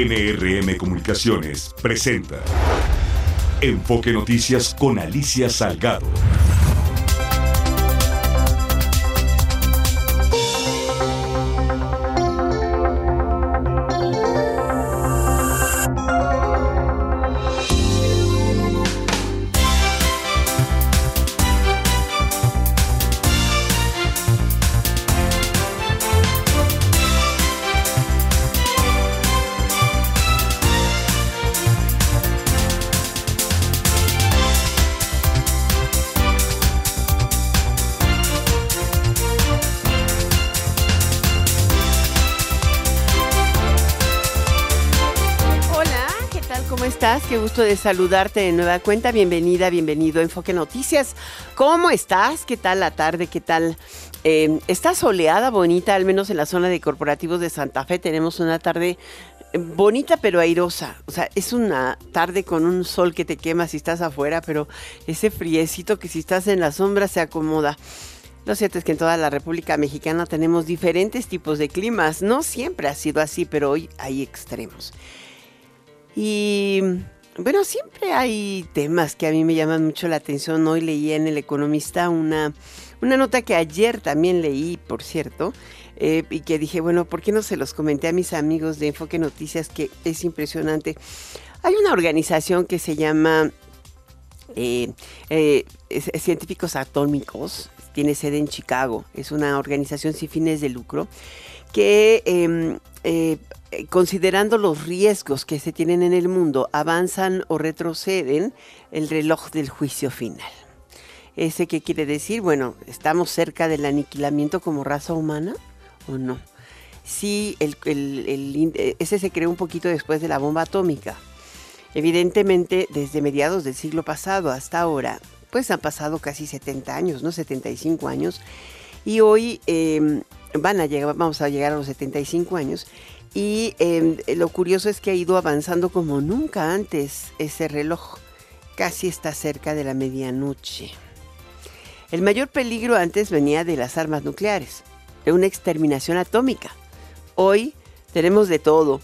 NRM Comunicaciones presenta Enfoque Noticias con Alicia Salgado. Qué gusto de saludarte de nueva cuenta. Bienvenida, bienvenido a Enfoque Noticias. ¿Cómo estás? ¿Qué tal la tarde? ¿Qué tal? Está soleada, bonita, al menos en la zona de corporativos de Santa Fe. Tenemos una tarde bonita pero airosa. O sea, es una tarde con un sol que te quema si estás afuera, pero ese friecito que si estás en la sombra se acomoda. Lo cierto es que en toda la República Mexicana tenemos diferentes tipos de climas. No siempre ha sido así, pero hoy hay extremos. Y bueno, siempre hay temas que a mí me llaman mucho la atención. Hoy leía en El Economista una nota que ayer también leí, por cierto, y que dije, bueno, ¿por qué no se los comenté a mis amigos de Enfoque Noticias? Que es impresionante. Hay una organización que se llama Científicos Atómicos, tiene sede en Chicago, es una organización sin fines de lucro, que considerando los riesgos que se tienen en el mundo, avanzan o retroceden el reloj del juicio final. ¿Ese qué quiere decir? Bueno, ¿estamos cerca del aniquilamiento como raza humana o no? Sí, ese se creó un poquito después de la bomba atómica. Evidentemente, desde mediados del siglo pasado hasta ahora, pues han pasado casi 70 años, ¿no? 75 años. Y hoy vamos a llegar a los 75 años. Y lo curioso es que ha ido avanzando como nunca antes ese reloj. Casi está cerca de la medianoche. El mayor peligro antes venía de las armas nucleares, de una exterminación atómica. Hoy tenemos de todo.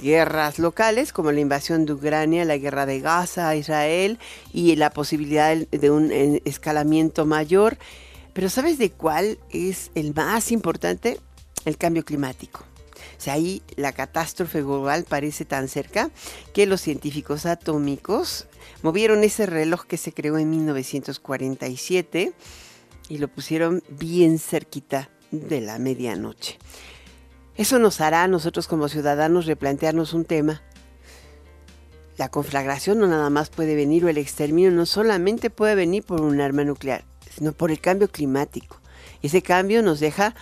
Guerras locales como la invasión de Ucrania, la guerra de Gaza a Israel y la posibilidad de un escalamiento mayor. Pero ¿sabes de cuál es el más importante? El cambio climático. O sea, ahí la catástrofe global parece tan cerca que los científicos atómicos movieron ese reloj que se creó en 1947 y lo pusieron bien cerquita de la medianoche. Eso nos hará a nosotros como ciudadanos replantearnos un tema. La conflagración no nada más puede venir, o el exterminio no solamente puede venir por un arma nuclear, sino por el cambio climático. Ese cambio nos deja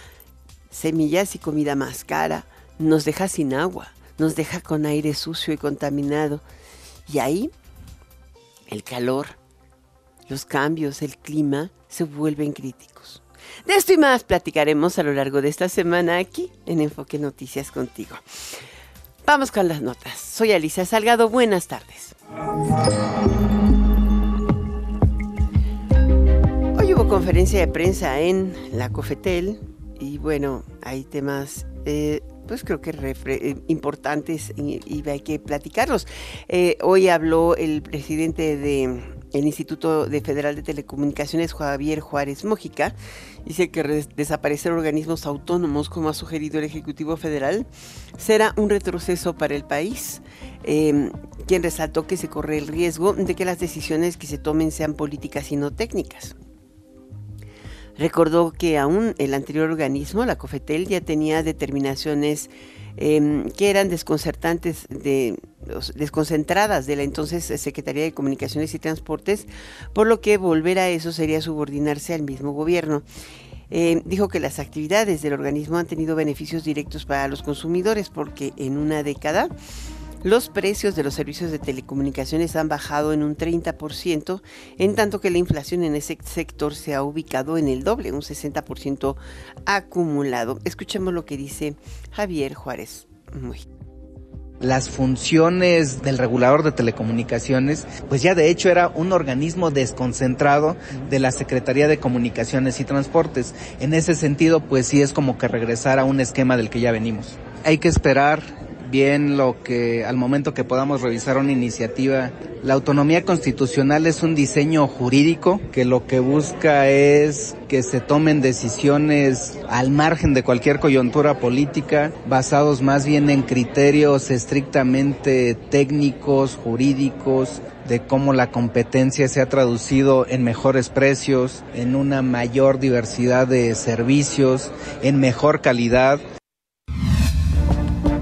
semillas y comida más cara, nos deja sin agua, nos deja con aire sucio y contaminado. Y ahí el calor, los cambios, el clima se vuelven críticos. De esto y más platicaremos a lo largo de esta semana aquí en Enfoque Noticias contigo. Vamos con las notas. Soy Alicia Salgado. Buenas tardes. Hoy hubo conferencia de prensa en la Cofetel y bueno, hay temas pues creo que importantes y hay que platicarlos. Hoy habló el presidente del Instituto Federal de Telecomunicaciones, Javier Juárez Mójica. Dice que desaparecer organismos autónomos, como ha sugerido el Ejecutivo Federal, será un retroceso para el país, quien resaltó que se corre el riesgo de que las decisiones que se tomen sean políticas y no técnicas. Recordó que aún el anterior organismo, la Cofetel, ya tenía determinaciones que eran desconcentradas de la entonces Secretaría de Comunicaciones y Transportes, por lo que volver a eso sería subordinarse al mismo gobierno. Dijo que las actividades del organismo han tenido beneficios directos para los consumidores, porque en una década los precios de los servicios de telecomunicaciones han bajado en un 30%, en tanto que la inflación en ese sector se ha ubicado en el doble, un 60% acumulado. Escuchemos lo que dice Javier Juárez Mójica. Las funciones del regulador de telecomunicaciones, pues ya de hecho era un organismo desconcentrado de la Secretaría de Comunicaciones y Transportes. En ese sentido, pues sí es como que regresar a un esquema del que ya venimos. Hay que esperar bien lo que al momento que podamos revisar una iniciativa. La autonomía constitucional es un diseño jurídico que lo que busca es que se tomen decisiones al margen de cualquier coyuntura política, basados más bien en criterios estrictamente técnicos, jurídicos, de cómo la competencia se ha traducido en mejores precios, en una mayor diversidad de servicios, en mejor calidad.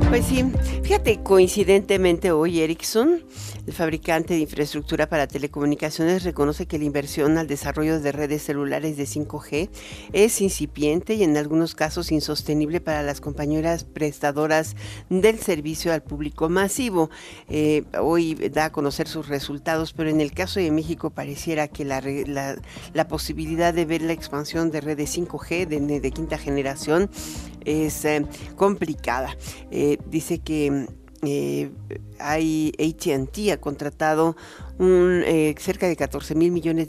Pues sí, fíjate, coincidentemente hoy Ericsson, el fabricante de infraestructura para telecomunicaciones, reconoce que la inversión al desarrollo de redes celulares de 5G es incipiente y en algunos casos insostenible para las compañías prestadoras del servicio al público masivo. Hoy da a conocer sus resultados, pero en el caso de México pareciera que la posibilidad de ver la expansión de redes 5G de quinta generación es complicada. Dice que AT&T ha contratado cerca de $14,000 millones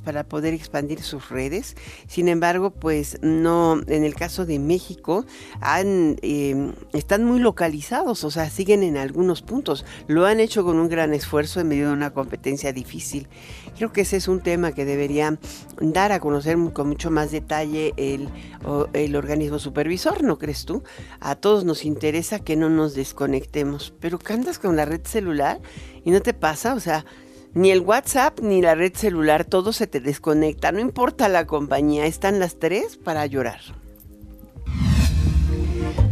para poder expandir sus redes. Sin embargo, pues no, en el caso de México están muy localizados, o sea, siguen en algunos puntos. Lo han hecho con un gran esfuerzo en medio de una competencia difícil. Creo que ese es un tema que debería dar a conocer con mucho más detalle el organismo supervisor, ¿no crees tú? A todos nos interesa que no nos desconectemos, pero ¿qué andas con la red celular? Y no te pasa, o sea, ni el WhatsApp ni la red celular, todo se te desconecta, no importa la compañía, están las tres para llorar.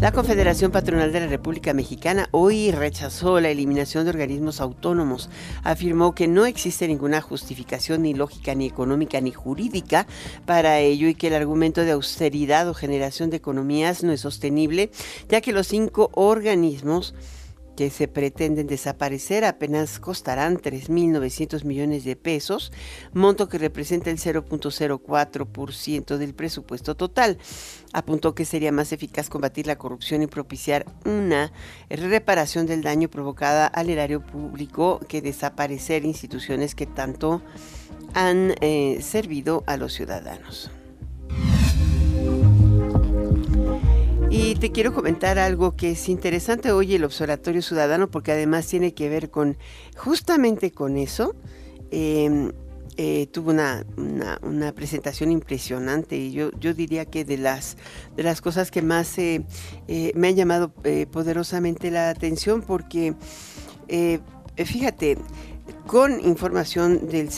La Confederación Patronal de la República Mexicana hoy rechazó la eliminación de organismos autónomos. Afirmó que no existe ninguna justificación ni lógica, ni económica, ni jurídica para ello y que el argumento de austeridad o generación de economías no es sostenible, ya que los 5 organismos que se pretenden desaparecer apenas costarán $3,900 millones, monto que representa el 0.04% del presupuesto total. Apuntó que sería más eficaz combatir la corrupción y propiciar una reparación del daño provocada al erario público que desaparecer instituciones que tanto han servido a los ciudadanos. Y te quiero comentar algo que es interesante hoy el Observatorio Ciudadano, porque además tiene que ver con, justamente con eso. Tuvo una presentación impresionante y yo diría que de las cosas que más me han llamado poderosamente la atención, porque fíjate, con información del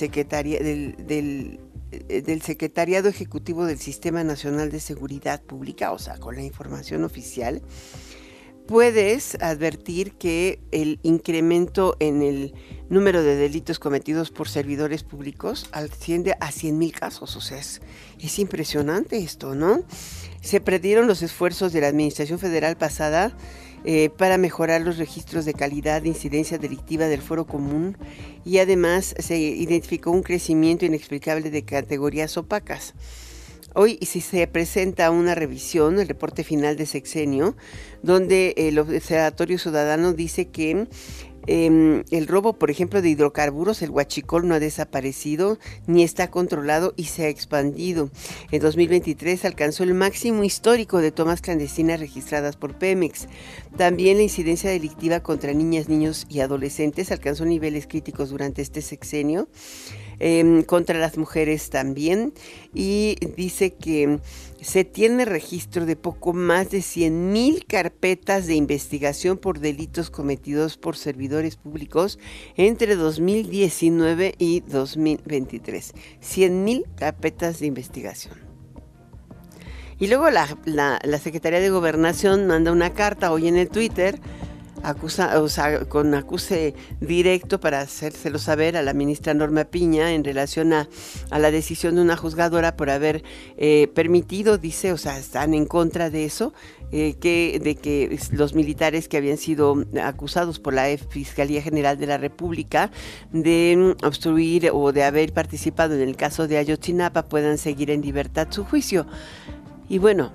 Secretariado Ejecutivo del Sistema Nacional de Seguridad Pública, o sea, con la información oficial, puedes advertir que el incremento en el número de delitos cometidos por servidores públicos asciende a 100,000 casos. O sea, es impresionante esto, ¿no? Se perdieron los esfuerzos de la administración federal pasada para mejorar los registros de calidad de incidencia delictiva del Foro Común, y además se identificó un crecimiento inexplicable de categorías opacas. Hoy sí se presenta una revisión, el reporte final de sexenio, donde el Observatorio Ciudadano dice que el robo, por ejemplo, de hidrocarburos, el huachicol, no ha desaparecido ni está controlado y se ha expandido. En 2023 alcanzó el máximo histórico de tomas clandestinas registradas por Pemex. También la incidencia delictiva contra niñas, niños y adolescentes alcanzó niveles críticos durante este sexenio. Contra las mujeres también, y dice que se tiene registro de poco más de 100,000 carpetas de investigación por delitos cometidos por servidores públicos entre 2019 y 2023. 100,000 carpetas de investigación. Y luego la Secretaría de Gobernación manda una carta hoy en el Twitter, con acuse directo para hacérselo saber a la ministra Norma Piña en relación a la decisión de una juzgadora por haber permitido, dice, o sea, están en contra de eso, de que los militares que habían sido acusados por la Fiscalía General de la República de obstruir o de haber participado en el caso de Ayotzinapa puedan seguir en libertad su juicio. Y bueno,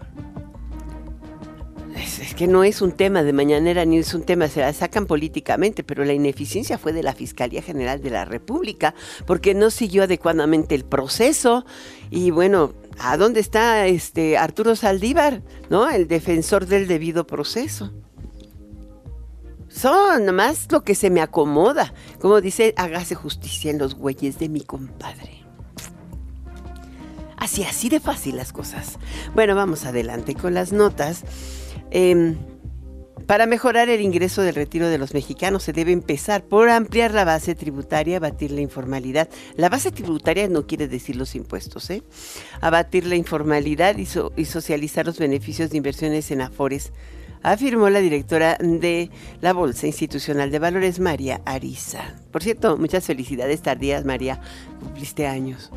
es que no es un tema de mañanera, ni es un tema, se la sacan políticamente, pero la ineficiencia fue de la Fiscalía General de la República, porque no siguió adecuadamente el proceso. Y bueno, ¿a dónde está Arturo Saldívar, ¿no? El defensor del debido proceso? son nomás lo que se me acomoda. Como dice, hágase justicia en los güeyes de mi compadre. Así de fácil las cosas. Bueno, vamos adelante con las notas. Para mejorar el ingreso del retiro de los mexicanos se debe empezar por ampliar la base tributaria, abatir la informalidad. La base tributaria no quiere decir los impuestos, ¿eh? Abatir la informalidad y socializar los beneficios de inversiones en Afores, afirmó la directora de la Bolsa Institucional de Valores, María Ariza. Por cierto, muchas felicidades tardías, María. Cumpliste años.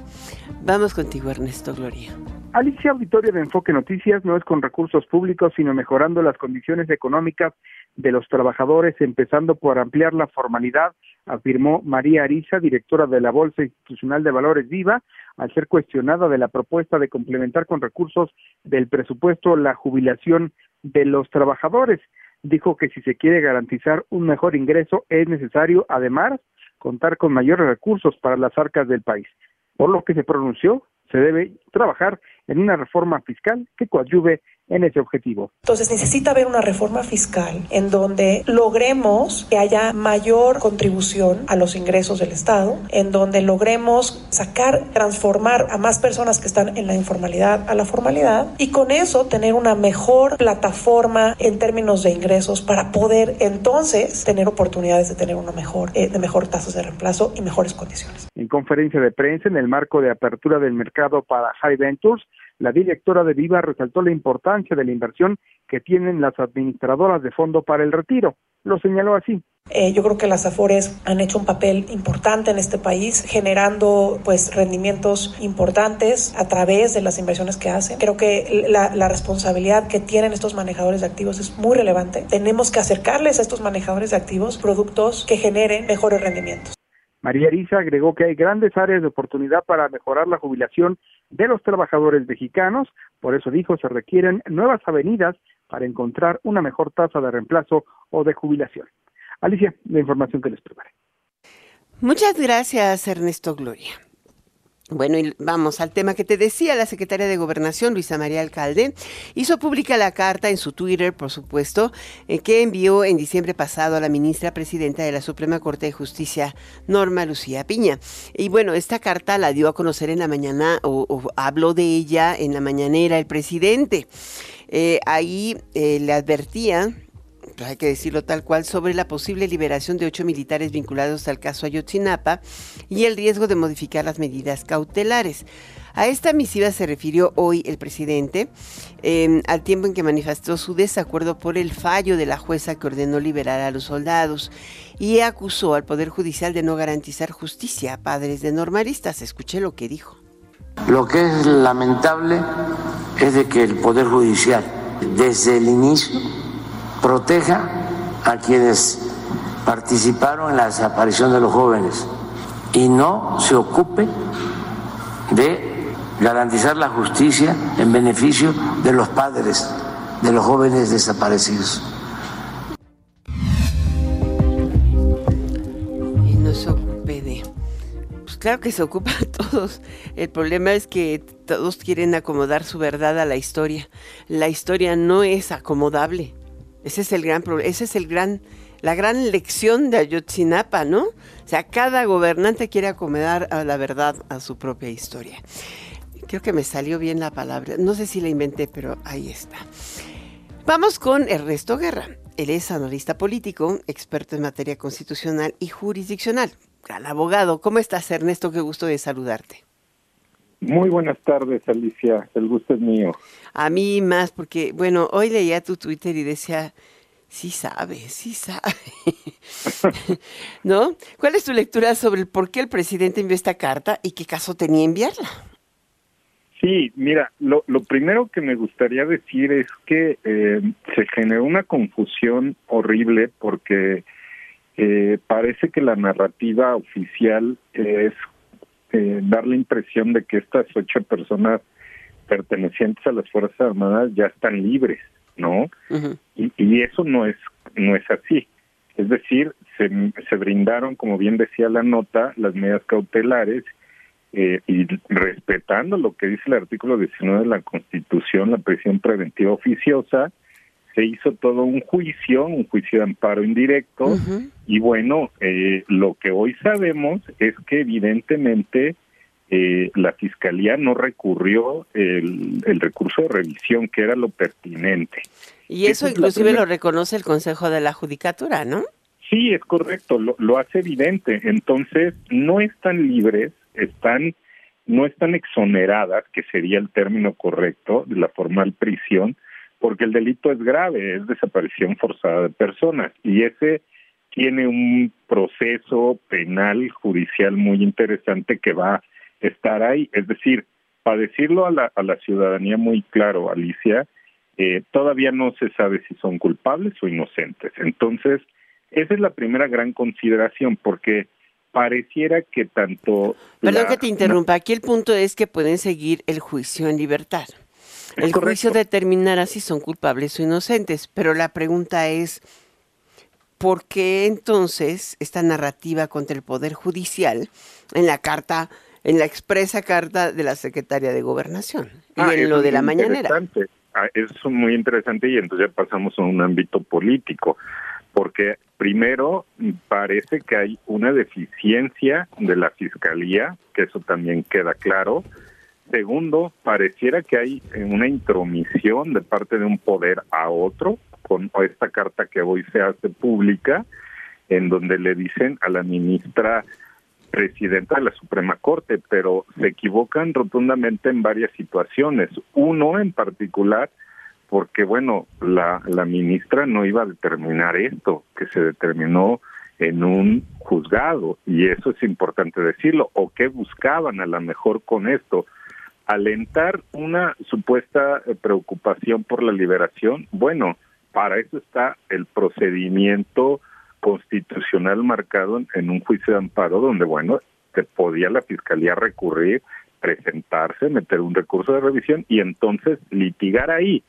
Vamos contigo, Ernesto Gloria. Alicia, auditorio de Enfoque Noticias, no es con recursos públicos, sino mejorando las condiciones económicas de los trabajadores, empezando por ampliar la formalidad, afirmó María Ariza, directora de la Bolsa Institucional de Valores Viva, al ser cuestionada de la propuesta de complementar con recursos del presupuesto la jubilación de los trabajadores. Dijo que si se quiere garantizar un mejor ingreso, es necesario, además, contar con mayores recursos para las arcas del país, por lo que se pronunció. Se debe trabajar en una reforma fiscal que coadyuve en ese objetivo. Entonces necesita haber una reforma fiscal en donde logremos que haya mayor contribución a los ingresos del Estado, en donde logremos sacar, transformar a más personas que están en la informalidad a la formalidad y con eso tener una mejor plataforma en términos de ingresos para poder entonces tener oportunidades de tener una mejor tasas de reemplazo y mejores condiciones. En conferencia de prensa en el marco de apertura del mercado para High Ventures, la directora de Viva resaltó la importancia de la inversión que tienen las administradoras de fondo para el retiro. Lo señaló así. Yo creo que las Afores han hecho un papel importante en este país, generando pues rendimientos importantes a través de las inversiones que hacen. Creo que la responsabilidad que tienen estos manejadores de activos es muy relevante. Tenemos que acercarles a estos manejadores de activos productos que generen mejores rendimientos. María Ariza agregó que hay grandes áreas de oportunidad para mejorar la jubilación de los trabajadores mexicanos, por eso dijo se requieren nuevas avenidas para encontrar una mejor tasa de reemplazo o de jubilación. Alicia, la información que les preparé. Muchas gracias, Ernesto Gloria. Bueno, y vamos al tema que te decía. La secretaria de Gobernación, Luisa María Alcalde, hizo pública la carta en su Twitter, por supuesto, que envió en diciembre pasado a la ministra presidenta de la Suprema Corte de Justicia, Norma Lucía Piña. Y bueno, esta carta la dio a conocer en la mañana, o habló de ella en la mañanera el presidente. Ahí le advertía, pues hay que decirlo tal cual, sobre la posible liberación de 8 militares vinculados al caso Ayotzinapa y el riesgo de modificar las medidas cautelares. A esta misiva se refirió hoy el presidente, al tiempo en que manifestó su desacuerdo por el fallo de la jueza que ordenó liberar a los soldados y acusó al Poder Judicial de no garantizar justicia a padres de normalistas. Escuché lo que dijo. Lo que es lamentable es de que el Poder Judicial, desde el inicio, proteja a quienes participaron en la desaparición de los jóvenes y no se ocupe de garantizar la justicia en beneficio de los padres de los jóvenes desaparecidos. Y no se ocupe de... Pues claro que se ocupa a todos. El problema es que todos quieren acomodar su verdad a la historia. La historia no es acomodable. Ese es el gran problema, la gran lección de Ayotzinapa, ¿no? O sea, cada gobernante quiere acomodar a la verdad a su propia historia. Creo que me salió bien la palabra, no sé si la inventé, pero ahí está. Vamos con Ernesto Guerra. Él es analista político, experto en materia constitucional y jurisdiccional. Gran abogado. ¿Cómo estás, Ernesto? Qué gusto de saludarte. Muy buenas tardes, Alicia. El gusto es mío. A mí más, porque, bueno, hoy leía tu Twitter y decía, sí sabe. ¿No? ¿Cuál es tu lectura sobre el por qué el presidente envió esta carta y qué caso tenía enviarla? Sí, mira, lo primero que me gustaría decir es que se generó una confusión horrible porque parece que la narrativa oficial es dar la impresión de que estas 8 personas pertenecientes a las Fuerzas Armadas ya están libres, ¿no? Uh-huh. Y eso no es así. Es decir, se brindaron, como bien decía la nota, las medidas cautelares y respetando lo que dice el artículo 19 de la Constitución, la prisión preventiva oficiosa, se hizo todo un juicio de amparo indirecto, y bueno, lo que hoy sabemos es que evidentemente la Fiscalía no recurrió el recurso de revisión, que era lo pertinente. Y eso inclusive lo reconoce el Consejo de la Judicatura, ¿no? Sí, es correcto, lo hace evidente. Entonces, no están libres, no están exoneradas, que sería el término correcto, de la formal prisión, porque el delito es grave, es desaparición forzada de personas, y ese tiene un proceso penal judicial muy interesante que va a estar ahí. Es decir, para decirlo a la ciudadanía muy claro, Alicia, todavía no se sabe si son culpables o inocentes. Entonces, esa es la primera gran consideración, porque pareciera que tanto... Perdón que te interrumpa, aquí el punto es que pueden seguir el juicio en libertad. El juicio determinará si son culpables o inocentes, pero la pregunta es, ¿por qué entonces esta narrativa contra el Poder Judicial en la carta, en la expresa carta de la Secretaría de Gobernación y en lo de la mañanera? Es muy interesante, y entonces ya pasamos a un ámbito político, porque primero parece que hay una deficiencia de la Fiscalía, que eso también queda claro. Segundo, pareciera que hay una intromisión de parte de un poder a otro, con esta carta que hoy se hace pública, en donde le dicen a la ministra presidenta de la Suprema Corte, pero se equivocan rotundamente en varias situaciones. Uno en particular, porque bueno, la ministra no iba a determinar esto, que se determinó en un juzgado, y eso es importante decirlo, o qué buscaban a lo mejor con esto, alentar una supuesta preocupación por la liberación. Bueno, para eso está el procedimiento constitucional marcado en un juicio de amparo, donde bueno, se podía la Fiscalía recurrir, presentarse, meter un recurso de revisión y entonces litigar ahí.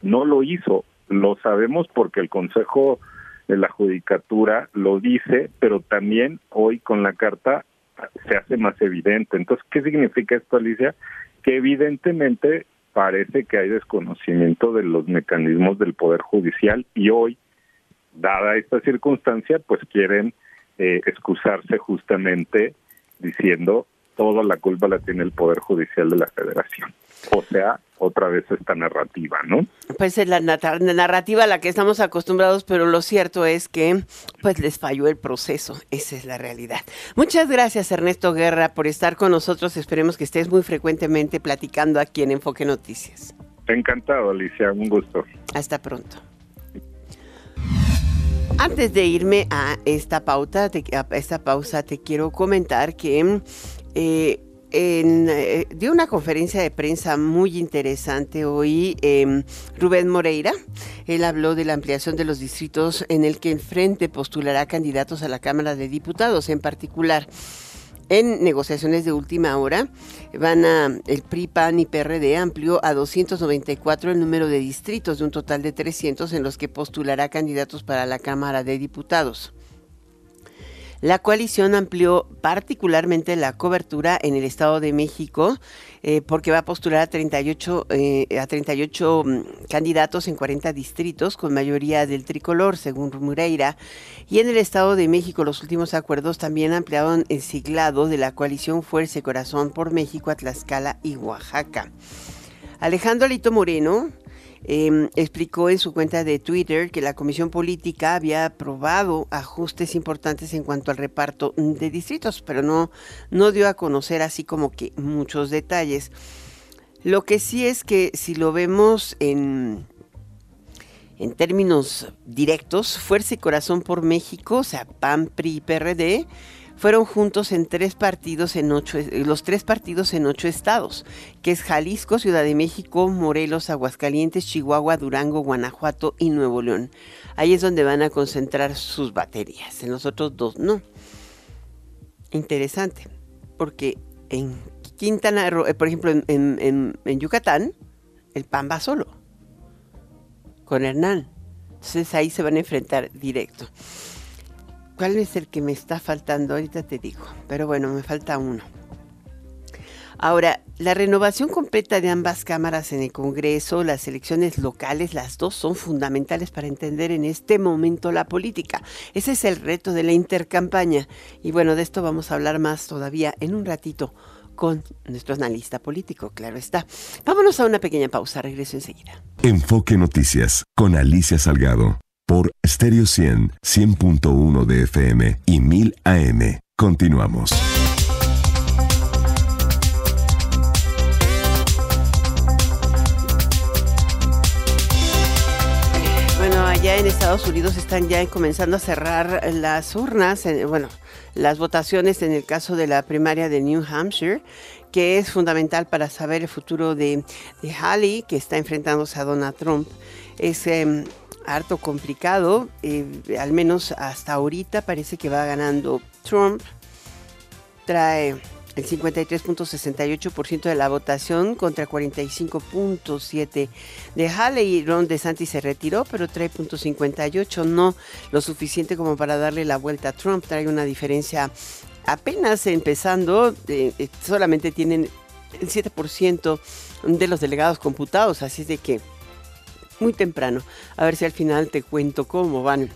No lo hizo, lo sabemos porque el Consejo de la Judicatura lo dice, pero también hoy con la carta se hace más evidente. Entonces, ¿qué significa esto, Alicia? Que evidentemente parece que hay desconocimiento de los mecanismos del Poder Judicial y hoy, dada esta circunstancia, pues quieren excusarse justamente diciendo toda la culpa la tiene el Poder Judicial de la Federación. O sea, otra vez esta narrativa, ¿no? Pues es la narrativa a la que estamos acostumbrados, pero lo cierto es que pues les falló el proceso, esa es la realidad. Muchas gracias, Ernesto Guerra, por estar con nosotros. Esperemos que estés muy frecuentemente platicando aquí en Enfoque Noticias. Encantado, Alicia, un gusto. Hasta pronto. Antes de irme a esta pauta, te quiero comentar que dio una conferencia de prensa muy interesante hoy Rubén Moreira. Él habló de la ampliación de los distritos en el que el Frente postulará candidatos a la Cámara de Diputados. En particular, en negociaciones de última hora, el PRI, PAN y PRD amplió a 294 el número de distritos de un total de 300 en los que postulará candidatos para la Cámara de Diputados. La coalición amplió particularmente la cobertura en el Estado de México porque va a postular a 38 candidatos en 40 distritos con mayoría del tricolor, según Moreira. Y en el Estado de México los últimos acuerdos también ampliaron el siglado de la coalición Fuerza y Corazón por México a Tlaxcala y Oaxaca. Alejandro Lito Moreno explicó en su cuenta de Twitter que la Comisión Política había aprobado ajustes importantes en cuanto al reparto de distritos, pero no dio a conocer así como que muchos detalles. Lo que sí es que si lo vemos en términos directos, Fuerza y Corazón por México, o sea, PAN, PRI y PRD, fueron juntos en los tres partidos en ocho estados, que es Jalisco, Ciudad de México, Morelos, Aguascalientes, Chihuahua, Durango, Guanajuato y Nuevo León. Ahí es donde van a concentrar sus baterías, en los otros dos no. Interesante, porque en Quintana Roo, por ejemplo, en Yucatán, el PAN va solo, con Hernán. Entonces ahí se van a enfrentar directo. ¿Cuál es el que me está faltando? Ahorita te digo, pero bueno, me falta uno. Ahora, La renovación completa de ambas cámaras en el Congreso, las elecciones locales, las dos son fundamentales para entender en este momento la política. Ese es el reto de la intercampaña. Y bueno, de esto vamos a hablar más todavía en un ratito con nuestro analista político, claro está. Vámonos a una pequeña pausa, regreso enseguida. Enfoque Noticias con Alicia Salgado por Stereo 100, 100.1 de FM y 1000 AM. Continuamos. Ya en Estados Unidos están ya comenzando a cerrar las urnas, las votaciones en el caso de la primaria de New Hampshire, que es fundamental para saber el futuro de Haley, que está enfrentándose a Donald Trump. Es harto complicado, al menos hasta ahorita parece que va ganando Trump. Trae el 53.68% de la votación contra 45.7% de Haley. Ron DeSantis se retiró, pero 3.58%, no lo suficiente como para darle la vuelta a Trump. Trae una diferencia apenas empezando, solamente tienen el 7% de los delegados computados, así es de que muy temprano. A ver si al final te cuento cómo van.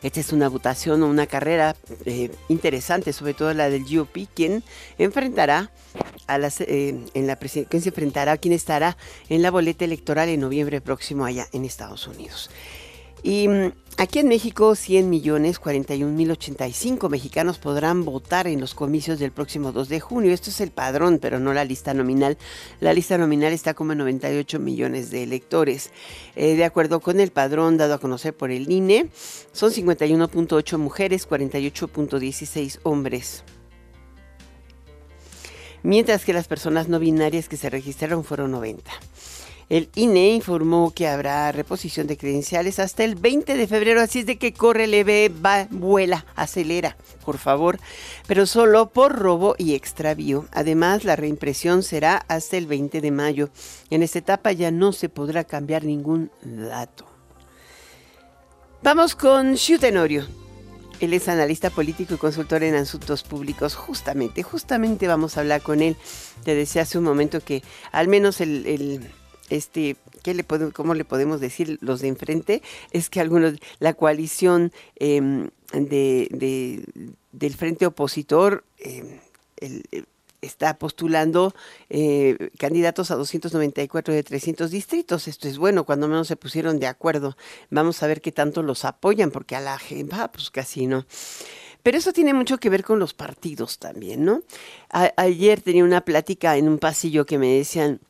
Esta es una votación o una carrera interesante, sobre todo la del GOP, quien enfrentará quien estará en la boleta electoral en noviembre próximo allá en Estados Unidos. Y aquí en México, 100.041.085 mexicanos podrán votar en los comicios del próximo 2 de junio. Esto es el padrón, pero no la lista nominal. La lista nominal está como en 98 millones de electores. De acuerdo con el padrón dado a conocer por el INE, son 51.8 mujeres, 48.16 hombres. Mientras que las personas no binarias que se registraron fueron 90. El INE informó que habrá reposición de credenciales hasta el 20 de febrero, así es de que córrele, ve, va, vuela, acelera, por favor, pero solo por robo y extravío. Además, la reimpresión será hasta el 20 de mayo. En esta etapa ya no se podrá cambiar ningún dato. Vamos con Xiu Tenorio. Él es analista político y consultor en asuntos públicos. Justamente vamos a hablar con él. Te decía hace un momento que al menos ¿cómo le podemos decir los de enfrente? Es que la coalición del frente opositor está postulando candidatos a 294 de 300 distritos. Esto es bueno, cuando menos se pusieron de acuerdo. Vamos a ver qué tanto los apoyan, porque a la gente, pues casi no. Pero eso tiene mucho que ver con los partidos también, ¿no? Ayer tenía una plática en un pasillo que me decían,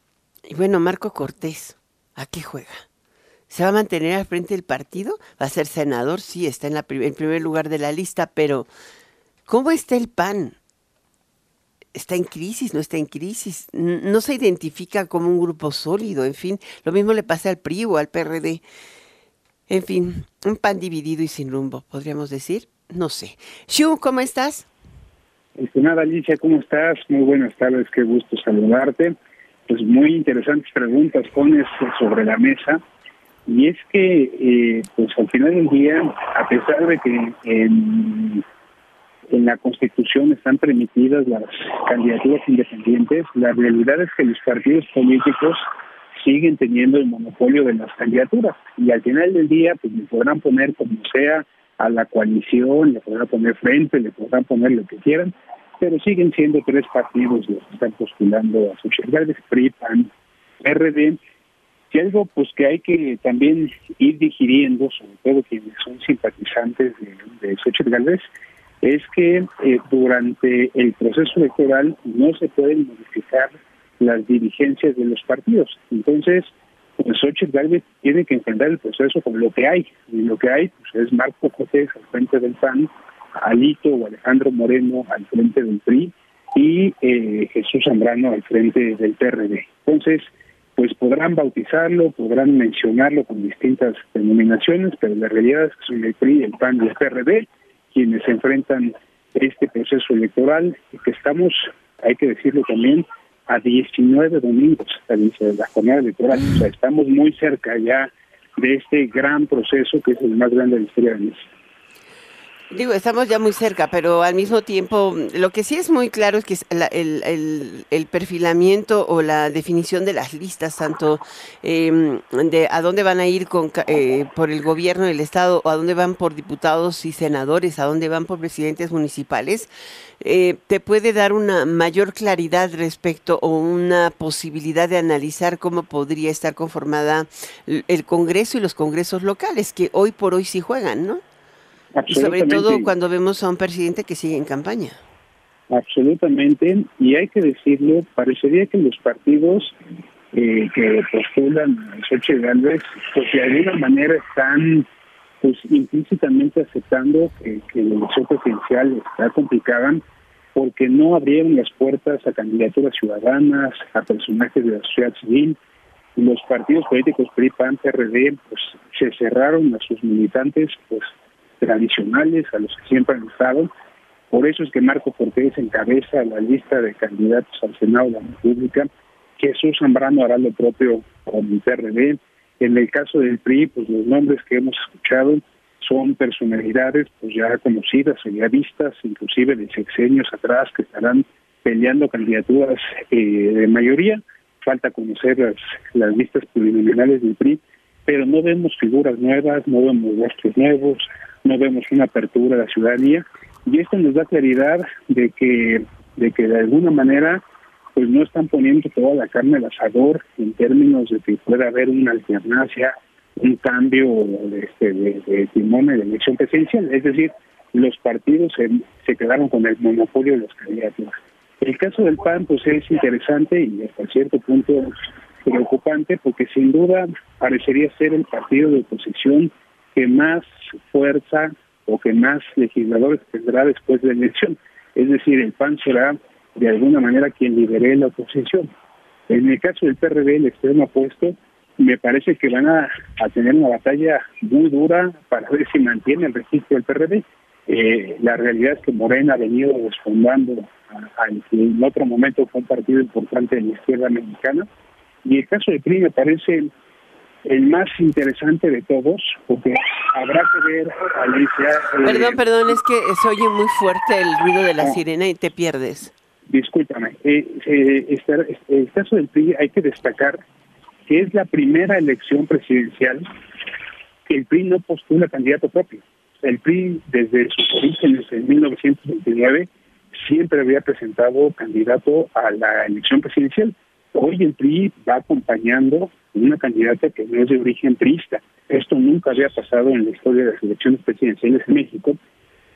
y bueno, Marco Cortés, ¿a qué juega? ¿Se va a mantener al frente del partido? ¿Va a ser senador? Sí, está en el primer lugar de la lista, pero ¿cómo está el PAN? ¿Está en crisis? ¿No está en crisis? No se identifica como un grupo sólido, en fin. Lo mismo le pasa al PRI o al PRD. En fin, un PAN dividido y sin rumbo, podríamos decir. No sé. Xiu, ¿cómo estás? Estimada Alicia, ¿cómo estás? Muy buenas tardes, qué gusto saludarte. Pues muy interesantes preguntas pones sobre la mesa, y es que pues al final del día, a pesar de que en la Constitución están permitidas las candidaturas independientes, la realidad es que los partidos políticos siguen teniendo el monopolio de las candidaturas, y al final del día pues le podrán poner como sea a la coalición, le podrán poner Frente, le podrán poner lo que quieran, pero siguen siendo tres partidos los que están postulando a Xóchitl Gálvez, PRI, PAN, PRD. Y algo pues que hay que también ir digiriendo, sobre todo quienes son simpatizantes de Xóchitl Gálvez, es que durante el proceso electoral no se pueden modificar las dirigencias de los partidos. Entonces, pues Xóchitl Gálvez tiene que enfrentar el proceso con lo que hay. Y lo que hay pues es Marco Cortés al frente del PAN, Alito o Alejandro Moreno al frente del PRI y Jesús Zambrano al frente del PRD. Entonces, pues podrán bautizarlo, podrán mencionarlo con distintas denominaciones, pero la realidad es que son el PRI, el PAN y el PRD quienes enfrentan este proceso electoral, que estamos, hay que decirlo también, a 19 domingos de la jornada electoral. O sea, estamos muy cerca ya de este gran proceso que es el más grande de la historia de México. Digo, estamos ya muy cerca, pero al mismo tiempo, lo que sí es muy claro es que el perfilamiento o la definición de las listas, tanto de a dónde van a ir por el gobierno del estado, o a dónde van por diputados y senadores, a dónde van por presidentes municipales, te puede dar una mayor claridad respecto o una posibilidad de analizar cómo podría estar conformada el Congreso y los congresos locales, que hoy por hoy sí juegan, ¿no? Y sobre todo cuando vemos a un presidente que sigue en campaña. Absolutamente, y hay que decirlo, parecería que los partidos que postulan a Xóchitl Gálvez, pues de alguna manera están pues implícitamente aceptando que la elección presidencial está complicada, porque no abrieron las puertas a candidaturas ciudadanas, a personajes de la sociedad civil. Los partidos políticos PRI, PAN, PRD, pues se cerraron a sus militantes, pues tradicionales, a los que siempre han estado. Por eso es que Marco Cortés encabeza la lista de candidatos al Senado de la República. Jesús Zambrano hará lo propio con el PRD. En el caso del PRI, pues los nombres que hemos escuchado son personalidades pues ya conocidas o ya vistas, inclusive de sexenios atrás, que estarán peleando candidaturas de mayoría. Falta conocer las listas plurinominales del PRI, pero no vemos figuras nuevas, no vemos rostros nuevos, no vemos una apertura a la ciudadanía, y esto nos da claridad de que de alguna manera pues no están poniendo toda la carne al asador en términos de que pueda haber una alternancia, un cambio de timón en la elección presidencial. Es decir, los partidos se quedaron con el monopolio de los candidatos. El caso del PAN pues es interesante y hasta cierto punto preocupante, porque sin duda parecería ser el partido de oposición que más fuerza o que más legisladores tendrá después de la elección. Es decir, el PAN será de alguna manera quien lidere la oposición. En el caso del PRD, el extremo opuesto, me parece que van a tener una batalla muy dura para ver si mantiene el registro del PRD. La realidad es que Morena ha venido desfondando al que en otro momento fue un partido importante de la izquierda mexicana. Y el caso del PRI me parece el más interesante de todos, porque habrá que ver, Alicia... Perdón, es que se oye muy fuerte el ruido de la sirena y te pierdes. Discúlpame. El caso del PRI, hay que destacar que es la primera elección presidencial que el PRI no postula candidato propio. El PRI, desde sus orígenes en 1929, siempre había presentado candidato a la elección presidencial. Hoy el PRI va acompañando una candidata que no es de origen priista. Esto nunca había pasado en la historia de las elecciones presidenciales en México.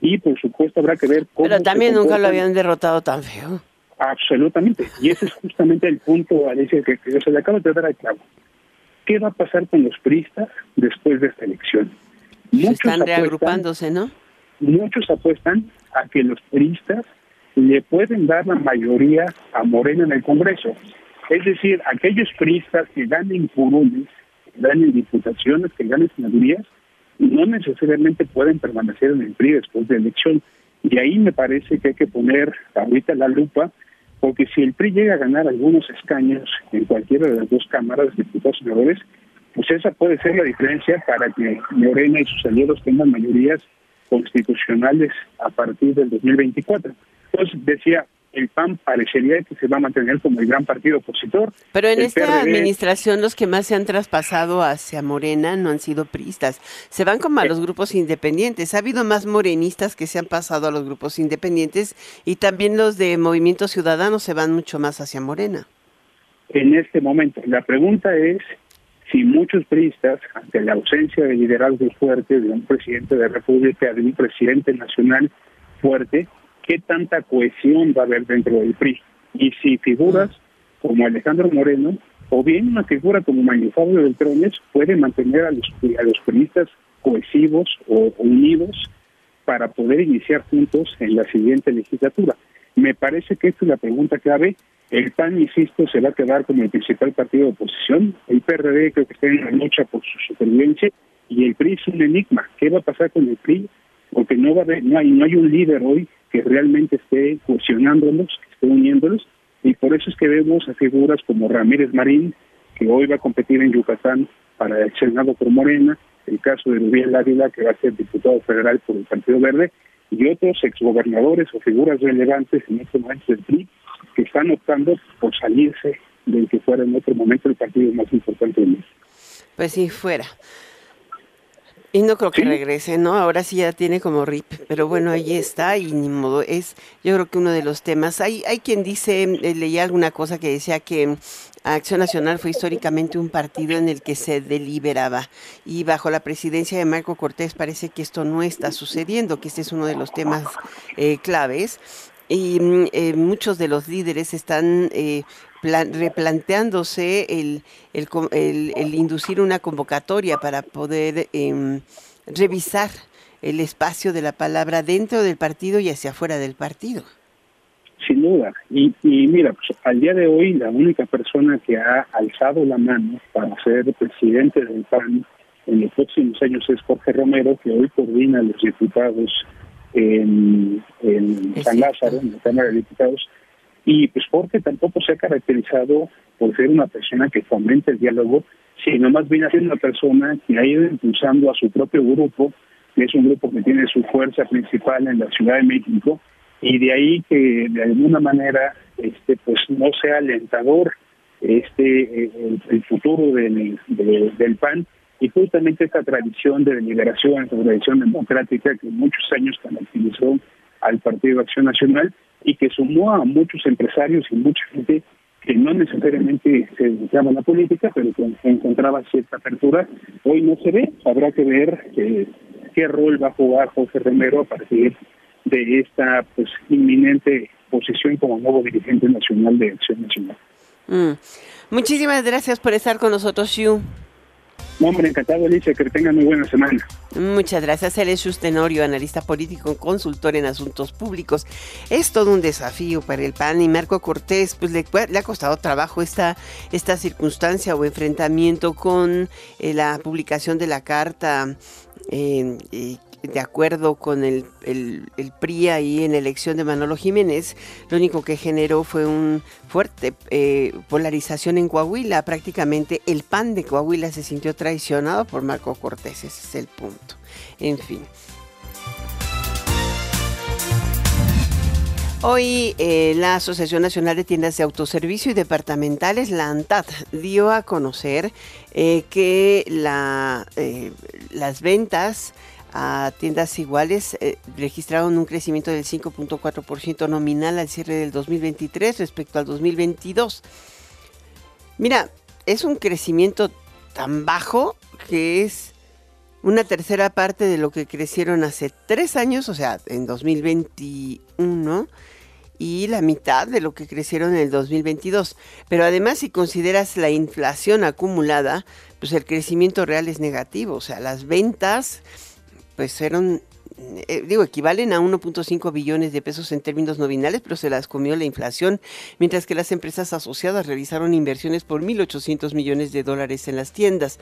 Y por supuesto habrá que ver cómo... Pero también nunca lo habían derrotado tan feo. Absolutamente. Y ese es justamente el punto, Alicia, que se le acaba de dar al clavo. ¿Qué va a pasar con los priistas después de esta elección? Muchos están reagrupándose, ¿no? Muchos apuestan a que los priistas le pueden dar la mayoría a Morena en el Congreso. Es decir, aquellos priistas que ganen curules, que ganen diputaciones, que ganen senadurías, no necesariamente pueden permanecer en el PRI después de la elección. Y ahí me parece que hay que poner ahorita la lupa, porque si el PRI llega a ganar algunos escaños en cualquiera de las dos cámaras, diputados y senadores, pues esa puede ser la diferencia para que Morena y sus aliados tengan mayorías constitucionales a partir del 2024. Entonces, decía... El PAN parecería que se va a mantener como el gran partido opositor. Pero en esta administración los que más se han traspasado hacia Morena no han sido priistas. Se van como a los grupos independientes. Ha habido más morenistas que se han pasado a los grupos independientes, y también los de Movimiento Ciudadano se van mucho más hacia Morena. En este momento, la pregunta es si muchos priistas, ante la ausencia de liderazgo fuerte de un presidente de la República, de un presidente nacional fuerte, ¿qué tanta cohesión va a haber dentro del PRI? Y si figuras como Alejandro Moreno, o bien una figura como María Fabio Beltrones, puede mantener a los priistas cohesivos o unidos para poder iniciar juntos en la siguiente legislatura. Me parece que esta es la pregunta clave. El PAN, insisto, se va a quedar como el principal partido de oposición. El PRD creo que está en la lucha por su supervivencia. Y el PRI es un enigma. ¿Qué va a pasar con el PRI? Porque no hay un líder hoy que realmente esté fusionándolos, que esté uniéndolos, y por eso es que vemos a figuras como Ramírez Marín, que hoy va a competir en Yucatán para el Senado por Morena, el caso de Miguel Ávila, que va a ser diputado federal por el Partido Verde, y otros exgobernadores o figuras relevantes en este momento del PRI que están optando por salirse del que fuera en otro momento el partido más importante del México. Pues sí, fuera. Y no creo que regrese, ¿no? Ahora sí ya tiene como RIP, pero bueno, ahí está y ni modo, es yo creo que uno de los temas. Hay quien dice, leí alguna cosa que decía que Acción Nacional fue históricamente un partido en el que se deliberaba y bajo la presidencia de Marco Cortés parece que esto no está sucediendo, que este es uno de los temas claves y muchos de los líderes están replanteándose el inducir una convocatoria para poder revisar el espacio de la palabra dentro del partido y hacia afuera del partido. Sin duda. Y mira, pues al día de hoy la única persona que ha alzado la mano para ser presidente del PAN en los próximos años es Jorge Romero, que hoy coordina a los diputados en San Lázaro, en la Cámara de Diputados. Y pues porque tampoco se ha caracterizado por ser una persona que fomente el diálogo, sino más bien ser una persona que ha ido impulsando a su propio grupo, que es un grupo que tiene su fuerza principal en la Ciudad de México, y de ahí que de alguna manera pues no sea alentador el futuro del PAN, y justamente esta tradición de deliberación, esta tradición democrática que muchos años caracterizó al Partido de Acción Nacional, y que sumó a muchos empresarios y mucha gente que no necesariamente se dedicaba a la política, pero que encontraba cierta apertura. Hoy no se ve, habrá que ver qué rol va a jugar José Romero a partir de esta pues inminente posición como nuevo dirigente nacional de Acción Nacional. Muchísimas gracias por estar con nosotros, Yu. No, hombre, encantado, Alicia, que tengan muy buena semana. Muchas gracias. Él es Xóchitl Tenorio, analista político, consultor en asuntos públicos. Es todo un desafío para el PAN y Marco Cortés, pues le ha costado trabajo esta circunstancia o enfrentamiento con la publicación de la carta de acuerdo con el PRI ahí en la elección de Manolo Jiménez. Lo único que generó fue un fuerte polarización en Coahuila. Prácticamente el PAN de Coahuila se sintió traicionado por Marco Cortés, ese es el punto. En fin. Hoy la Asociación Nacional de Tiendas de Autoservicio y Departamentales, la ANTAD, dio a conocer que las ventas a tiendas iguales registraron un crecimiento del 5.4% nominal al cierre del 2023 respecto al 2022. Mira, es un crecimiento tan bajo que es una tercera parte de lo que crecieron hace 3 años, o sea, en 2021, y la mitad de lo que crecieron en el 2022. Pero además, si consideras la inflación acumulada, pues el crecimiento real es negativo, o sea, las ventas pues equivalen a 1.5 billones de pesos en términos nominales, pero se las comió la inflación, mientras que las empresas asociadas realizaron inversiones por $1,800 millones en las tiendas.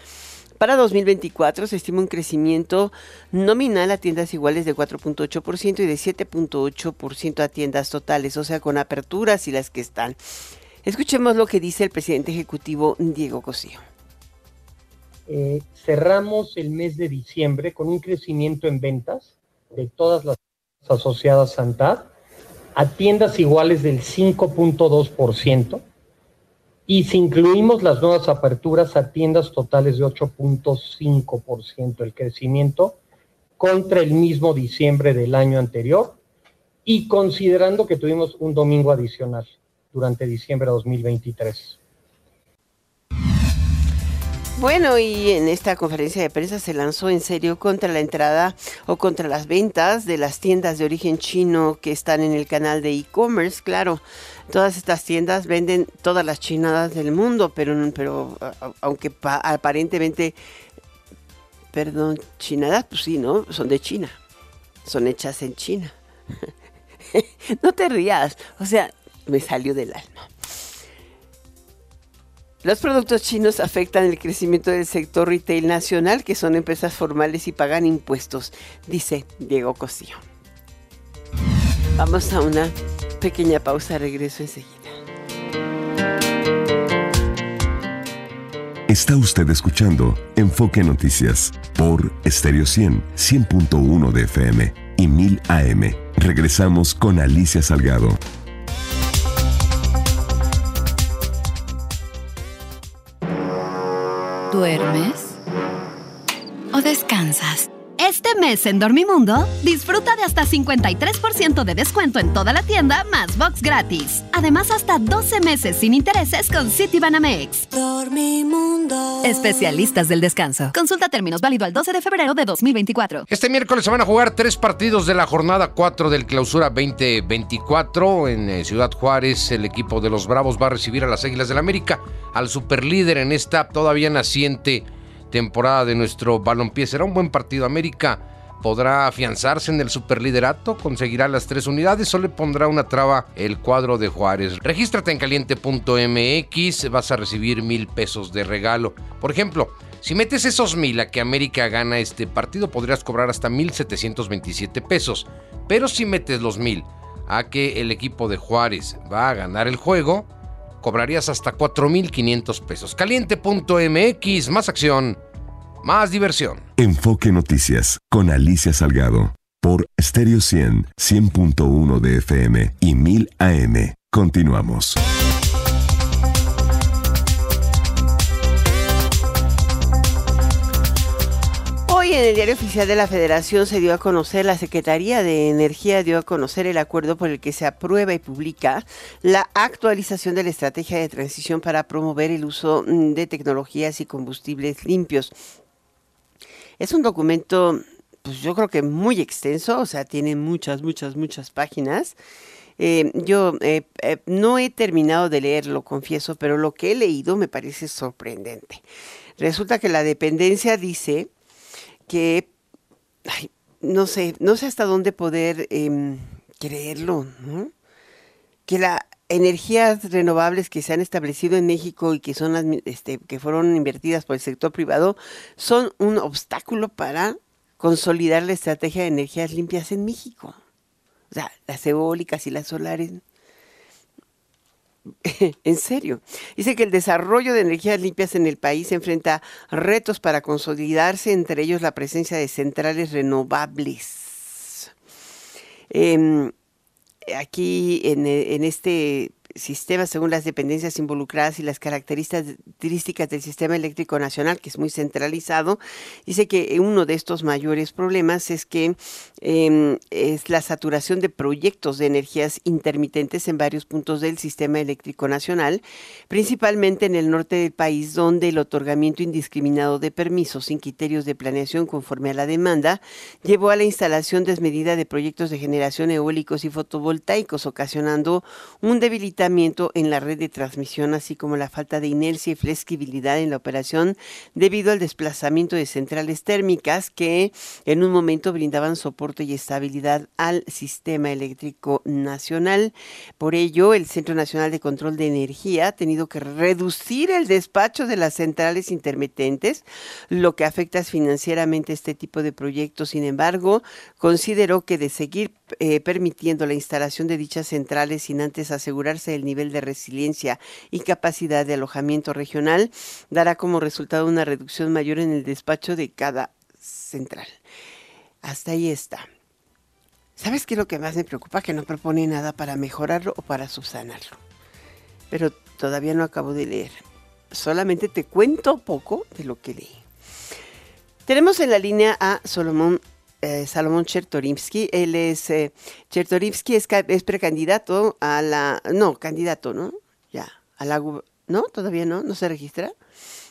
Para 2024 se estima un crecimiento nominal a tiendas iguales de 4.8% y de 7.8% a tiendas totales, o sea, con aperturas y las que están. Escuchemos lo que dice el presidente ejecutivo Diego Cosío. Cerramos el mes de diciembre con un crecimiento en ventas de todas las asociadas a ANTAD a tiendas iguales del 5.2%, y si incluimos las nuevas aperturas a tiendas totales de 8.5% el crecimiento contra el mismo diciembre del año anterior, y considerando que tuvimos un domingo adicional durante diciembre de 2023. Bueno, y en esta conferencia de prensa se lanzó en serio contra la entrada o contra las ventas de las tiendas de origen chino que están en el canal de e-commerce. Claro, todas estas tiendas venden todas las chinadas del mundo, pero aunque aparentemente, chinadas, pues sí, ¿no? Son de China, son hechas en China. No te rías, o sea, me salió del alma. Los productos chinos afectan el crecimiento del sector retail nacional, que son empresas formales y pagan impuestos, dice Diego Cosío. Vamos a una pequeña pausa, regreso enseguida. Está usted escuchando Enfoque Noticias por Estéreo 100, 100.1 de FM y 1000 AM. Regresamos con Alicia Salgado. ¿Duermes o descansas? Este mes en Dormimundo, disfruta de hasta 53% de descuento en toda la tienda, más box gratis. Además, hasta 12 meses sin intereses con Citibanamex. Dormimundo. Especialistas del descanso. Consulta términos, válido al 12 de febrero de 2024. Este miércoles se van a jugar 3 partidos de la jornada 4 del Clausura 2024. En Ciudad Juárez, el equipo de los Bravos va a recibir a las Águilas del América, al superlíder en esta todavía naciente temporada de nuestro balompié. Será un buen partido. América podrá afianzarse en el superliderato, conseguirá las 3 unidades, o le pondrá una traba el cuadro de Juárez. Regístrate en caliente.mx, vas a recibir 1,000 pesos de regalo. Por ejemplo, si metes esos 1,000 a que América gana este partido, podrías cobrar hasta 1,727 pesos. Pero si metes los 1,000 a que el equipo de Juárez va a ganar el juego, cobrarías hasta 4,500 pesos. Caliente.mx, más acción, más diversión. Enfoque Noticias con Alicia Salgado por Estéreo 100, 100.1 de FM y 1000 AM. Continuamos. Hoy en el Diario Oficial de la Federación se dio a conocer, la Secretaría de Energía dio a conocer el acuerdo por el que se aprueba y publica la actualización de la estrategia de transición para promover el uso de tecnologías y combustibles limpios. Es un documento, pues yo creo que muy extenso, o sea, tiene muchas páginas. Yo no he terminado de leerlo, confieso, pero lo que he leído me parece sorprendente. Resulta que la dependencia dice que, ay, no sé hasta dónde poder creerlo, ¿no? Que las energías renovables que se han establecido en México y que son las, que fueron invertidas por el sector privado son un obstáculo para consolidar la estrategia de energías limpias en México. O sea, las eólicas y las solares. En serio. Dice que el desarrollo de energías limpias en el país enfrenta retos para consolidarse, entre ellos la presencia de centrales renovables. Aquí en este sistema, según las dependencias involucradas y las características del sistema eléctrico nacional, que es muy centralizado, dice que uno de estos mayores problemas es que es la saturación de proyectos de energías intermitentes en varios puntos del sistema eléctrico nacional, principalmente en el norte del país, donde el otorgamiento indiscriminado de permisos sin criterios de planeación conforme a la demanda llevó a la instalación desmedida de proyectos de generación eólicos y fotovoltaicos, ocasionando un debilitamiento en la red de transmisión, así como la falta de inercia y flexibilidad en la operación debido al desplazamiento de centrales térmicas que en un momento brindaban soporte y estabilidad al sistema eléctrico nacional. Por ello, el Centro Nacional de Control de Energía ha tenido que reducir el despacho de las centrales intermitentes, lo que afecta financieramente este tipo de proyectos. Sin embargo, consideró que de seguir permitiendo la instalación de dichas centrales sin antes asegurarse el nivel de resiliencia y capacidad de alojamiento regional, dará como resultado una reducción mayor en el despacho de cada central. Hasta ahí está. ¿Sabes qué es lo que más me preocupa? Que no propone nada para mejorarlo o para subsanarlo. Pero todavía no acabo de leer. Solamente te cuento poco de lo que leí. Tenemos en la línea a Salomón Chertorivsky. Él es Chertorivsky es precandidato a la... No, candidato, ¿no? Ya, a la... ¿No? ¿Todavía no? ¿No se registra?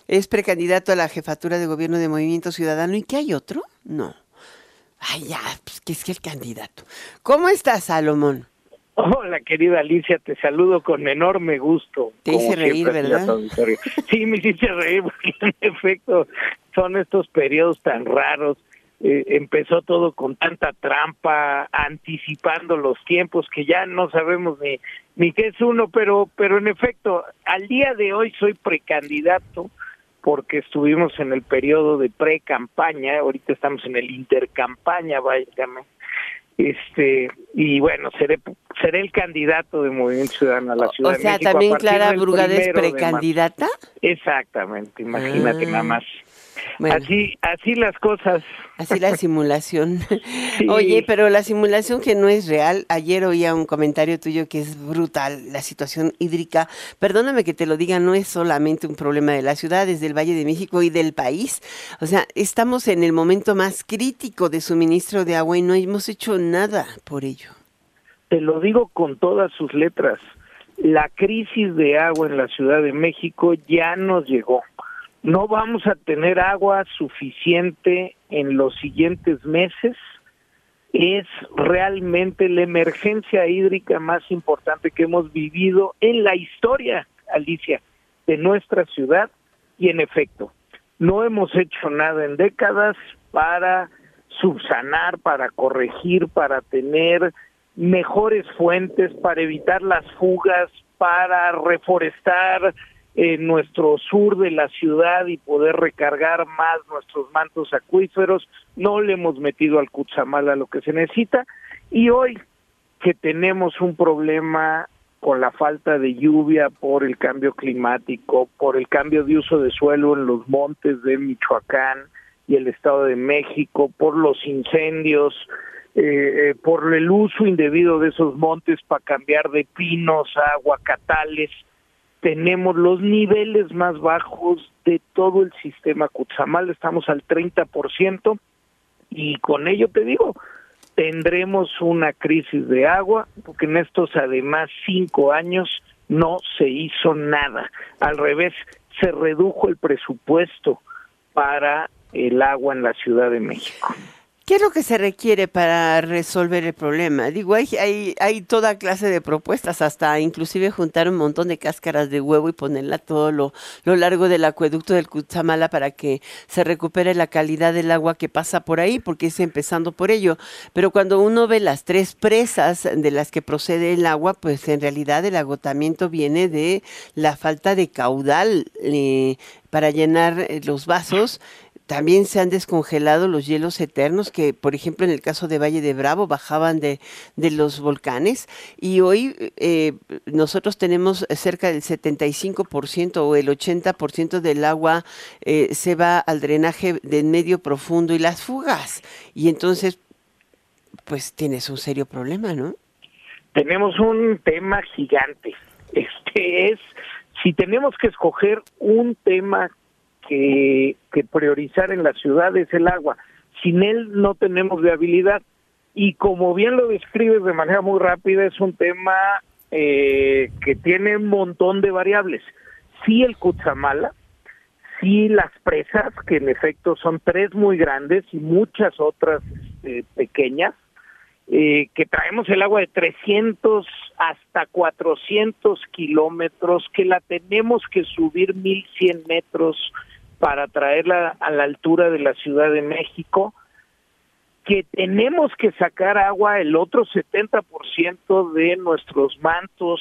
Es precandidato a la jefatura de gobierno de Movimiento Ciudadano. ¿Y qué hay otro? No. Ay, ya, pues que es que el candidato. ¿Cómo estás, Salomón? Hola, querida Alicia, te saludo con enorme gusto. Te hice reír, ¿verdad? Sí, me hice reír porque en efecto son estos periodos tan raros. Empezó todo con tanta trampa, anticipando los tiempos que ya no sabemos ni qué es uno, pero en efecto, al día de hoy soy precandidato porque estuvimos en el periodo de pre-campaña, ahorita estamos en el intercampaña, váyame, Y bueno, seré el candidato de Movimiento Ciudadano a la Ciudad de México. O sea, también Clara Brugada es precandidata. Exactamente, imagínate nada más. Bueno. Así las cosas. Así la simulación. Sí. Oye, pero la simulación que no es real. Ayer oía un comentario tuyo que es brutal, la situación hídrica. Perdóname que te lo diga, no es solamente un problema de las ciudades, del Valle de México y del país. O sea, estamos en el momento más crítico de suministro de agua y no hemos hecho nada por ello. Te lo digo con todas sus letras. La crisis de agua en la Ciudad de México ya nos llegó. No vamos a tener agua suficiente en los siguientes meses. Es realmente la emergencia hídrica más importante que hemos vivido en la historia, Alicia, de nuestra ciudad. Y en efecto, no hemos hecho nada en décadas para subsanar, para corregir, para tener mejores fuentes, para evitar las fugas, para reforestar en nuestro sur de la ciudad y poder recargar más nuestros mantos acuíferos. No le hemos metido al Cutzamala lo que se necesita, y hoy que tenemos un problema con la falta de lluvia por el cambio climático, por el cambio de uso de suelo en los montes de Michoacán y el Estado de México, por los incendios, por el uso indebido de esos montes para cambiar de pinos a aguacatales, tenemos los niveles más bajos de todo el sistema Cutzamala, estamos al 30%, y con ello te digo, tendremos una crisis de agua, porque en estos además 5 años no se hizo nada. Al revés, se redujo el presupuesto para el agua en la Ciudad de México. ¿Qué es lo que se requiere para resolver el problema? Digo, hay toda clase de propuestas, hasta inclusive juntar un montón de cáscaras de huevo y ponerla todo lo largo del acueducto del Cutzamala para que se recupere la calidad del agua que pasa por ahí, porque es empezando por ello. Pero cuando uno ve las 3 presas de las que procede el agua, pues en realidad el agotamiento viene de la falta de caudal para llenar los vasos. También se han descongelado los hielos eternos que, por ejemplo, en el caso de Valle de Bravo, bajaban de los volcanes. Y hoy nosotros tenemos cerca del 75% o el 80% del agua se va al drenaje de medio profundo y las fugas. Y entonces, pues tienes un serio problema, ¿no? Tenemos un tema gigante. Si tenemos que escoger un tema que priorizar en la ciudad, es el agua. Sin él no tenemos viabilidad, y como bien lo describes de manera muy rápida, es un tema que tiene un montón de variables. Sí el Cutzamala, sí las presas, que en efecto son 3 muy grandes y muchas otras pequeñas, que traemos el agua de 300 hasta 400 kilómetros, que la tenemos que subir 1,100 metros para traerla a la altura de la Ciudad de México, que tenemos que sacar agua el otro 70% de nuestros mantos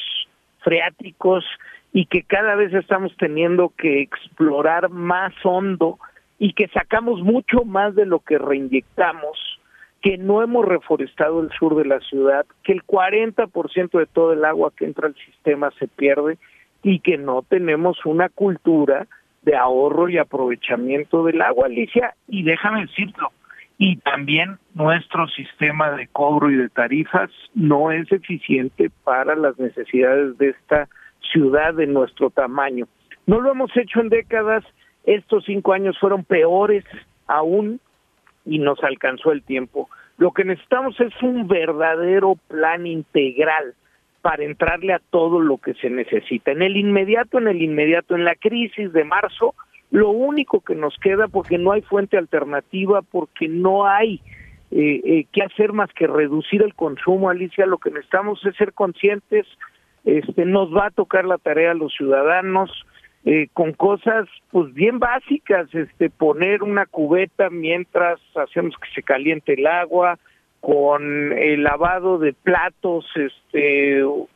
freáticos, y que cada vez estamos teniendo que explorar más hondo, y que sacamos mucho más de lo que reinyectamos, que no hemos reforestado el sur de la ciudad, que el 40% de todo el agua que entra al sistema se pierde, y que no tenemos una cultura de ahorro y aprovechamiento del agua, Alicia, y déjame decirlo, y también nuestro sistema de cobro y de tarifas no es eficiente para las necesidades de esta ciudad de nuestro tamaño. No lo hemos hecho en décadas, estos 5 años fueron peores aún, y nos alcanzó el tiempo. Lo que necesitamos es un verdadero plan integral para entrarle a todo lo que se necesita. En el inmediato, en la crisis de marzo, lo único que nos queda, porque no hay fuente alternativa, porque no hay qué hacer más que reducir el consumo, Alicia, lo que necesitamos es ser conscientes. Nos va a tocar la tarea a los ciudadanos, con cosas pues bien básicas, poner una cubeta mientras hacemos que se caliente el agua, con el lavado de platos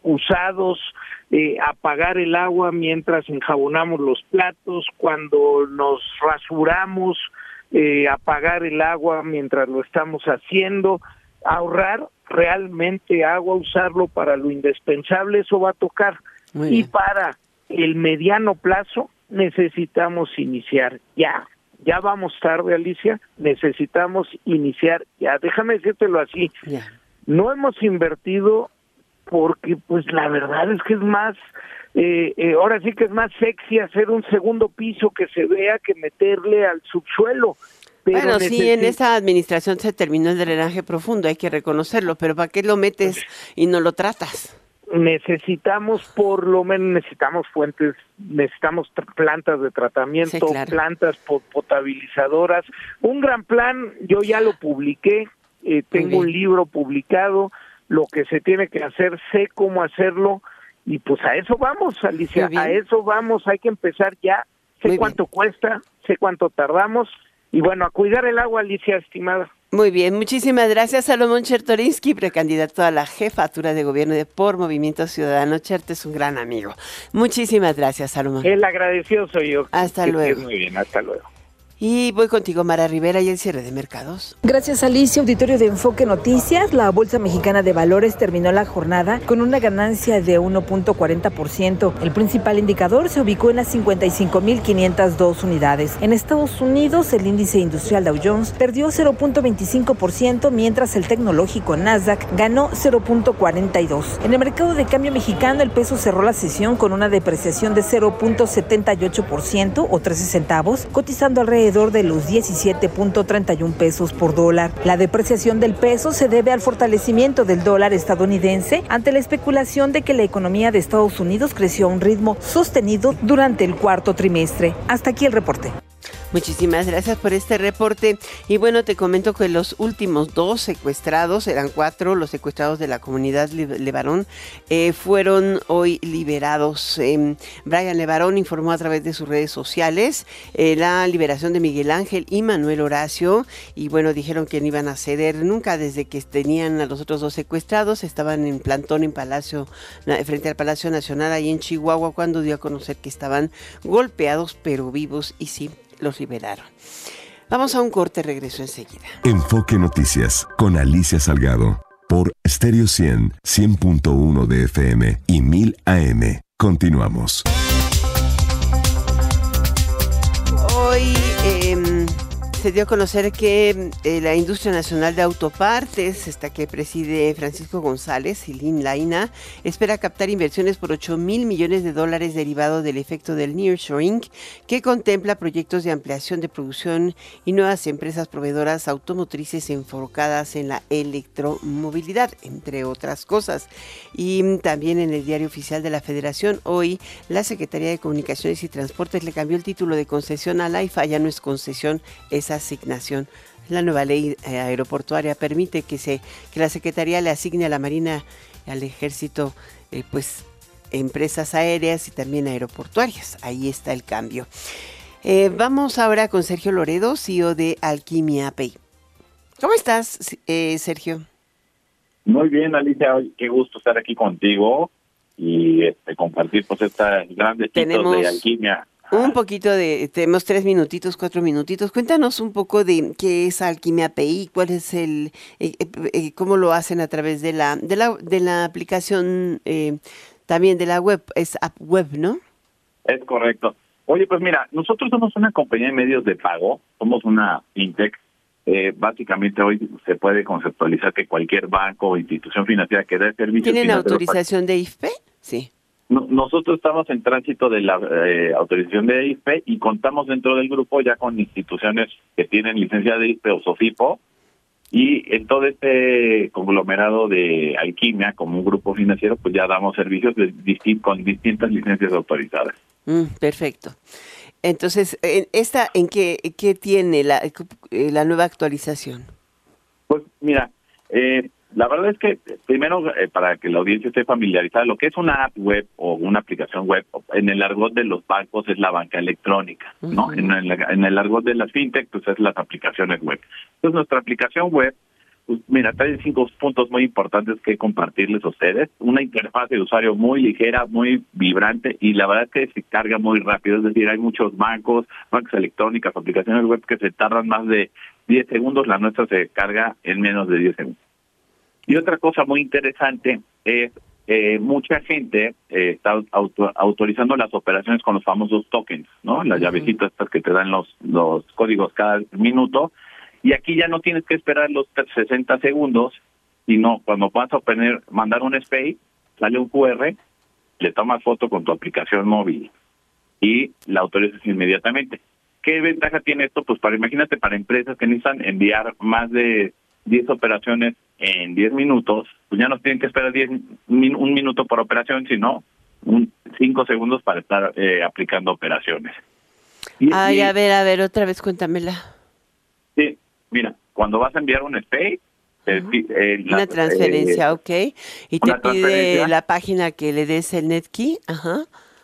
usados, apagar el agua mientras enjabonamos los platos, cuando nos rasuramos, apagar el agua mientras lo estamos haciendo, ahorrar realmente agua, usarlo para lo indispensable, eso va a tocar. Y para el mediano plazo necesitamos iniciar ya. Ya vamos tarde, Alicia, necesitamos iniciar ya. Déjame decírtelo así, no hemos invertido porque pues la verdad es que es más, ahora sí que es más sexy hacer un segundo piso que se vea que meterle al subsuelo. Pero bueno, sí, en esa administración se terminó el drenaje profundo, hay que reconocerlo, pero ¿para qué lo metes y no lo tratas? Necesitamos, por lo menos, necesitamos fuentes, necesitamos plantas de tratamiento, sí, claro, plantas potabilizadoras. Un gran plan, yo ya lo publiqué, tengo un libro publicado, lo que se tiene que hacer, sé cómo hacerlo, y pues a eso vamos, Alicia, a eso vamos, hay que empezar ya, sé cuánto cuesta, sé cuánto tardamos, y bueno, a cuidar el agua, Alicia, estimada. Muy bien, muchísimas gracias, Salomón Chertorinsky, precandidato a la jefatura de gobierno de por Movimiento Ciudadano. Cherte es un gran amigo. Muchísimas gracias, Salomón. El agradecido soy yo. Hasta luego. Muy bien, hasta luego. Y voy contigo, Mara Rivera, y el cierre de mercados. Gracias, Alicia. Auditorio de Enfoque Noticias. La Bolsa Mexicana de Valores terminó la jornada con una ganancia de 1.40%. El principal indicador se ubicó en las 55.502 unidades. En Estados Unidos, el índice industrial Dow Jones perdió 0.25%, mientras el tecnológico Nasdaq ganó 0.42%. En el mercado de cambio mexicano, el peso cerró la sesión con una depreciación de 0.78% o 13 centavos, cotizando alrededor de los 17.31 pesos por dólar. La depreciación del peso se debe al fortalecimiento del dólar estadounidense ante la especulación de que la economía de Estados Unidos creció a un ritmo sostenido durante el cuarto trimestre. Hasta aquí el reporte. Muchísimas gracias por este reporte. Y bueno, te comento que los últimos dos secuestrados, eran 4 los secuestrados de la comunidad Levarón, fueron hoy liberados. Brian Levarón informó a través de sus redes sociales la liberación de Miguel Ángel y Manuel Horacio. Y bueno, dijeron que no iban a ceder nunca desde que tenían a los otros 2 secuestrados. Estaban en plantón en Palacio, frente al Palacio Nacional, ahí en Chihuahua, cuando dio a conocer que estaban golpeados, pero vivos, y sí, los liberaron. Vamos a un corte, regreso enseguida. Enfoque Noticias con Alicia Salgado por Stereo 100, 100.1 de FM y 1000 AM. Continuamos. Hoy se dio a conocer que la Industria Nacional de Autopartes, esta que preside Francisco González y Lynn Laina, espera captar inversiones por $8,000 millones derivado del efecto del nearshoring, que contempla proyectos de ampliación de producción y nuevas empresas proveedoras automotrices enfocadas en la electromovilidad, entre otras cosas. Y también en el Diario Oficial de la Federación, hoy la Secretaría de Comunicaciones y Transportes le cambió el título de concesión a la IFA, ya no es concesión, es asignación. La nueva ley aeroportuaria permite que la Secretaría le asigne a la Marina, al Ejército, pues empresas aéreas y también aeroportuarias. Ahí está el cambio. Vamos ahora con Sergio Loredo, CEO de Alquimia API. ¿Cómo estás, Sergio? Muy bien, Alicia. Qué gusto estar aquí contigo y compartir pues estas grandes hitos de Alquimia. Un poquito tenemos 3 minutitos, 4 minutitos. Cuéntanos un poco de qué es Alquimia API, cuál es cómo lo hacen a través de la aplicación, también de la web, es app web, ¿no? Es correcto. Oye, pues mira, nosotros somos una compañía de medios de pago, somos una fintech. Básicamente hoy se puede conceptualizar que cualquier banco o institución financiera que dé servicios. ¿Tienen autorización de IFPE? Sí. Nosotros estamos en tránsito de la autorización de IFPE y contamos dentro del grupo ya con instituciones que tienen licencia de IFPE o SOFIPO, y en todo este conglomerado de Alquimia, como un grupo financiero, pues ya damos servicios con distintas licencias autorizadas. Perfecto. Entonces, ¿en qué tiene la nueva actualización? Pues mira, la verdad es que primero, para que la audiencia esté familiarizada, lo que es una app web o una aplicación web, en el argot de los bancos es la banca electrónica, ¿no? Uh-huh. En el argot de las fintech, pues es las aplicaciones web. Entonces nuestra aplicación web, pues mira, trae 5 puntos muy importantes que compartirles a ustedes. Una interfaz de usuario muy ligera, muy vibrante, y la verdad es que se carga muy rápido. Es decir, hay muchos bancos electrónicas, aplicaciones web que se tardan más de 10 segundos. La nuestra se carga en menos de 10 segundos. Y otra cosa muy interesante es mucha gente está autorizando las operaciones con los famosos tokens, ¿no? Las llavecitas estas que te dan los códigos cada minuto. Y aquí ya no tienes que esperar los 60 segundos, sino cuando vas a mandar un SPAY, sale un QR, le tomas foto con tu aplicación móvil y la autorizas inmediatamente. ¿Qué ventaja tiene esto? Pues imagínate, para empresas que necesitan enviar más de 10 operaciones en 10 minutos, pues ya no tienen que esperar un minuto por operación, sino 5 segundos para estar aplicando operaciones. A ver, otra vez cuéntamela. Sí, mira, cuando vas a enviar un SPAY, una transferencia, ok. Y te pide la página que le des el netkey, ajá.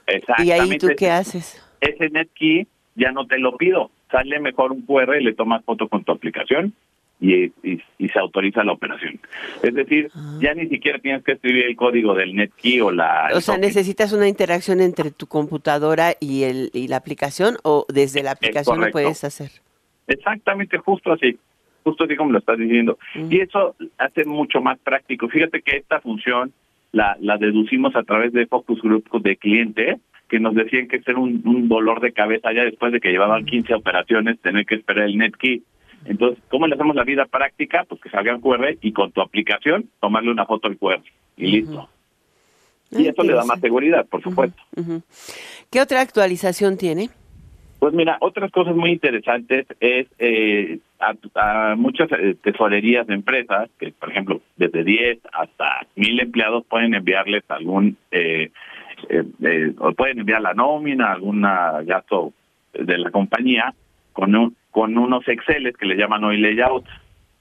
Exactamente. Y ahí tú ¿qué haces? Ese netkey ya no te lo pido. Sale mejor un QR, le tomas foto con tu aplicación y se autoriza la operación. Es decir, ya ni siquiera tienes que escribir el código del netkey o la... O sea, ¿necesitas una interacción entre tu computadora y la aplicación, o desde la aplicación lo puedes hacer? Exactamente, justo así como lo estás diciendo. Y eso hace mucho más práctico. Fíjate que esta función la deducimos a través de focus group de clientes que nos decían que este era un dolor de cabeza ya después de que llevaban 15 operaciones, tener que esperar el netkey. Entonces, ¿cómo le hacemos la vida práctica? Pues que salga el QR y con tu aplicación tomarle una foto al QR y listo. Y eso le da más seguridad, por supuesto. ¿Qué otra actualización tiene? Pues mira, otras cosas muy interesantes es a muchas tesorerías de empresas, que por ejemplo desde 10 hasta 1000 empleados pueden enviarles o pueden enviar la nómina, algún gasto de la compañía con unos Exceles que le llaman hoy layouts.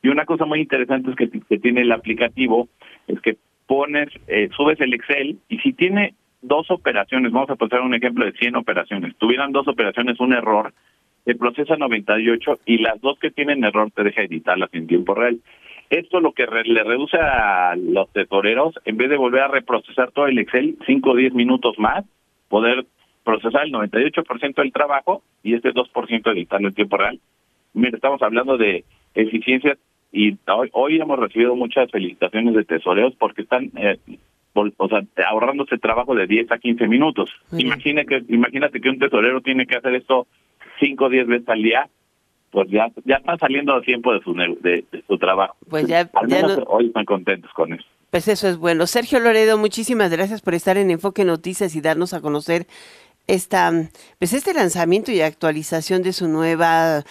Y una cosa muy interesante es que tiene el aplicativo, es que pones, subes el Excel y si tiene 2 operaciones, vamos a pasar un ejemplo de 100 operaciones, tuvieran 2 operaciones un error, se procesa 98 y las 2 que tienen error te deja editarlas en tiempo real. Esto lo que le reduce a los tesoreros, en vez de volver a reprocesar todo el Excel 5 o 10 minutos más, poder procesar el 98% del trabajo y este 2% editarlo en tiempo real. Mira, estamos hablando de eficiencia y hoy hemos recibido muchas felicitaciones de tesoreros porque están... o sea, ahorrándose trabajo de 10 a 15 minutos. Imagínate que un tesorero tiene que hacer esto 5 o 10 veces al día, pues ya están saliendo a tiempo de su trabajo. Pues al menos hoy están contentos con eso. Pues eso es bueno. Sergio Loredo, muchísimas gracias por estar en Enfoque Noticias y darnos a conocer este lanzamiento y actualización de su nueva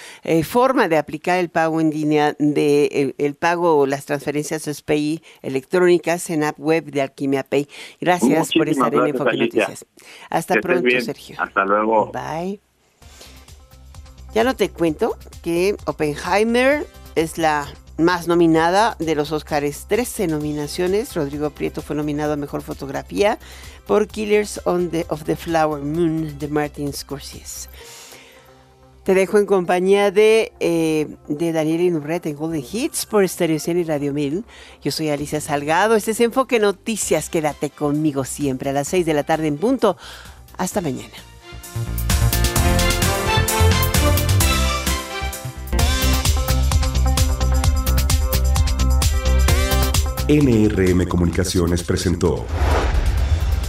forma de aplicar el pago en línea, el pago o las transferencias SPI electrónicas en app web de Alquimia Pay. Gracias por estar en Enfoque Noticias. Hasta pronto, Sergio. Hasta luego. Bye. Ya no te cuento que Oppenheimer es la más nominada de los Óscares, 13 nominaciones. Rodrigo Prieto fue nominado a Mejor Fotografía por Killers of the Flower Moon de Martin Scorsese. Te dejo en compañía de Daniel Inurret en Golden Hits por Stereo 100 y Radio 1000. Yo soy Alicia Salgado. Este es Enfoque Noticias. Quédate conmigo siempre a las 6 de la tarde en punto. Hasta mañana. NRM Comunicaciones presentó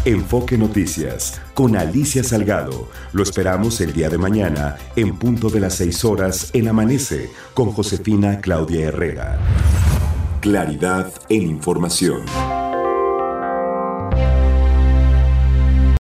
Enfoque Noticias con Alicia Salgado. Lo esperamos el día de mañana en punto de las 6 horas en Amanece con Josefina Claudia Herrera. Claridad en información.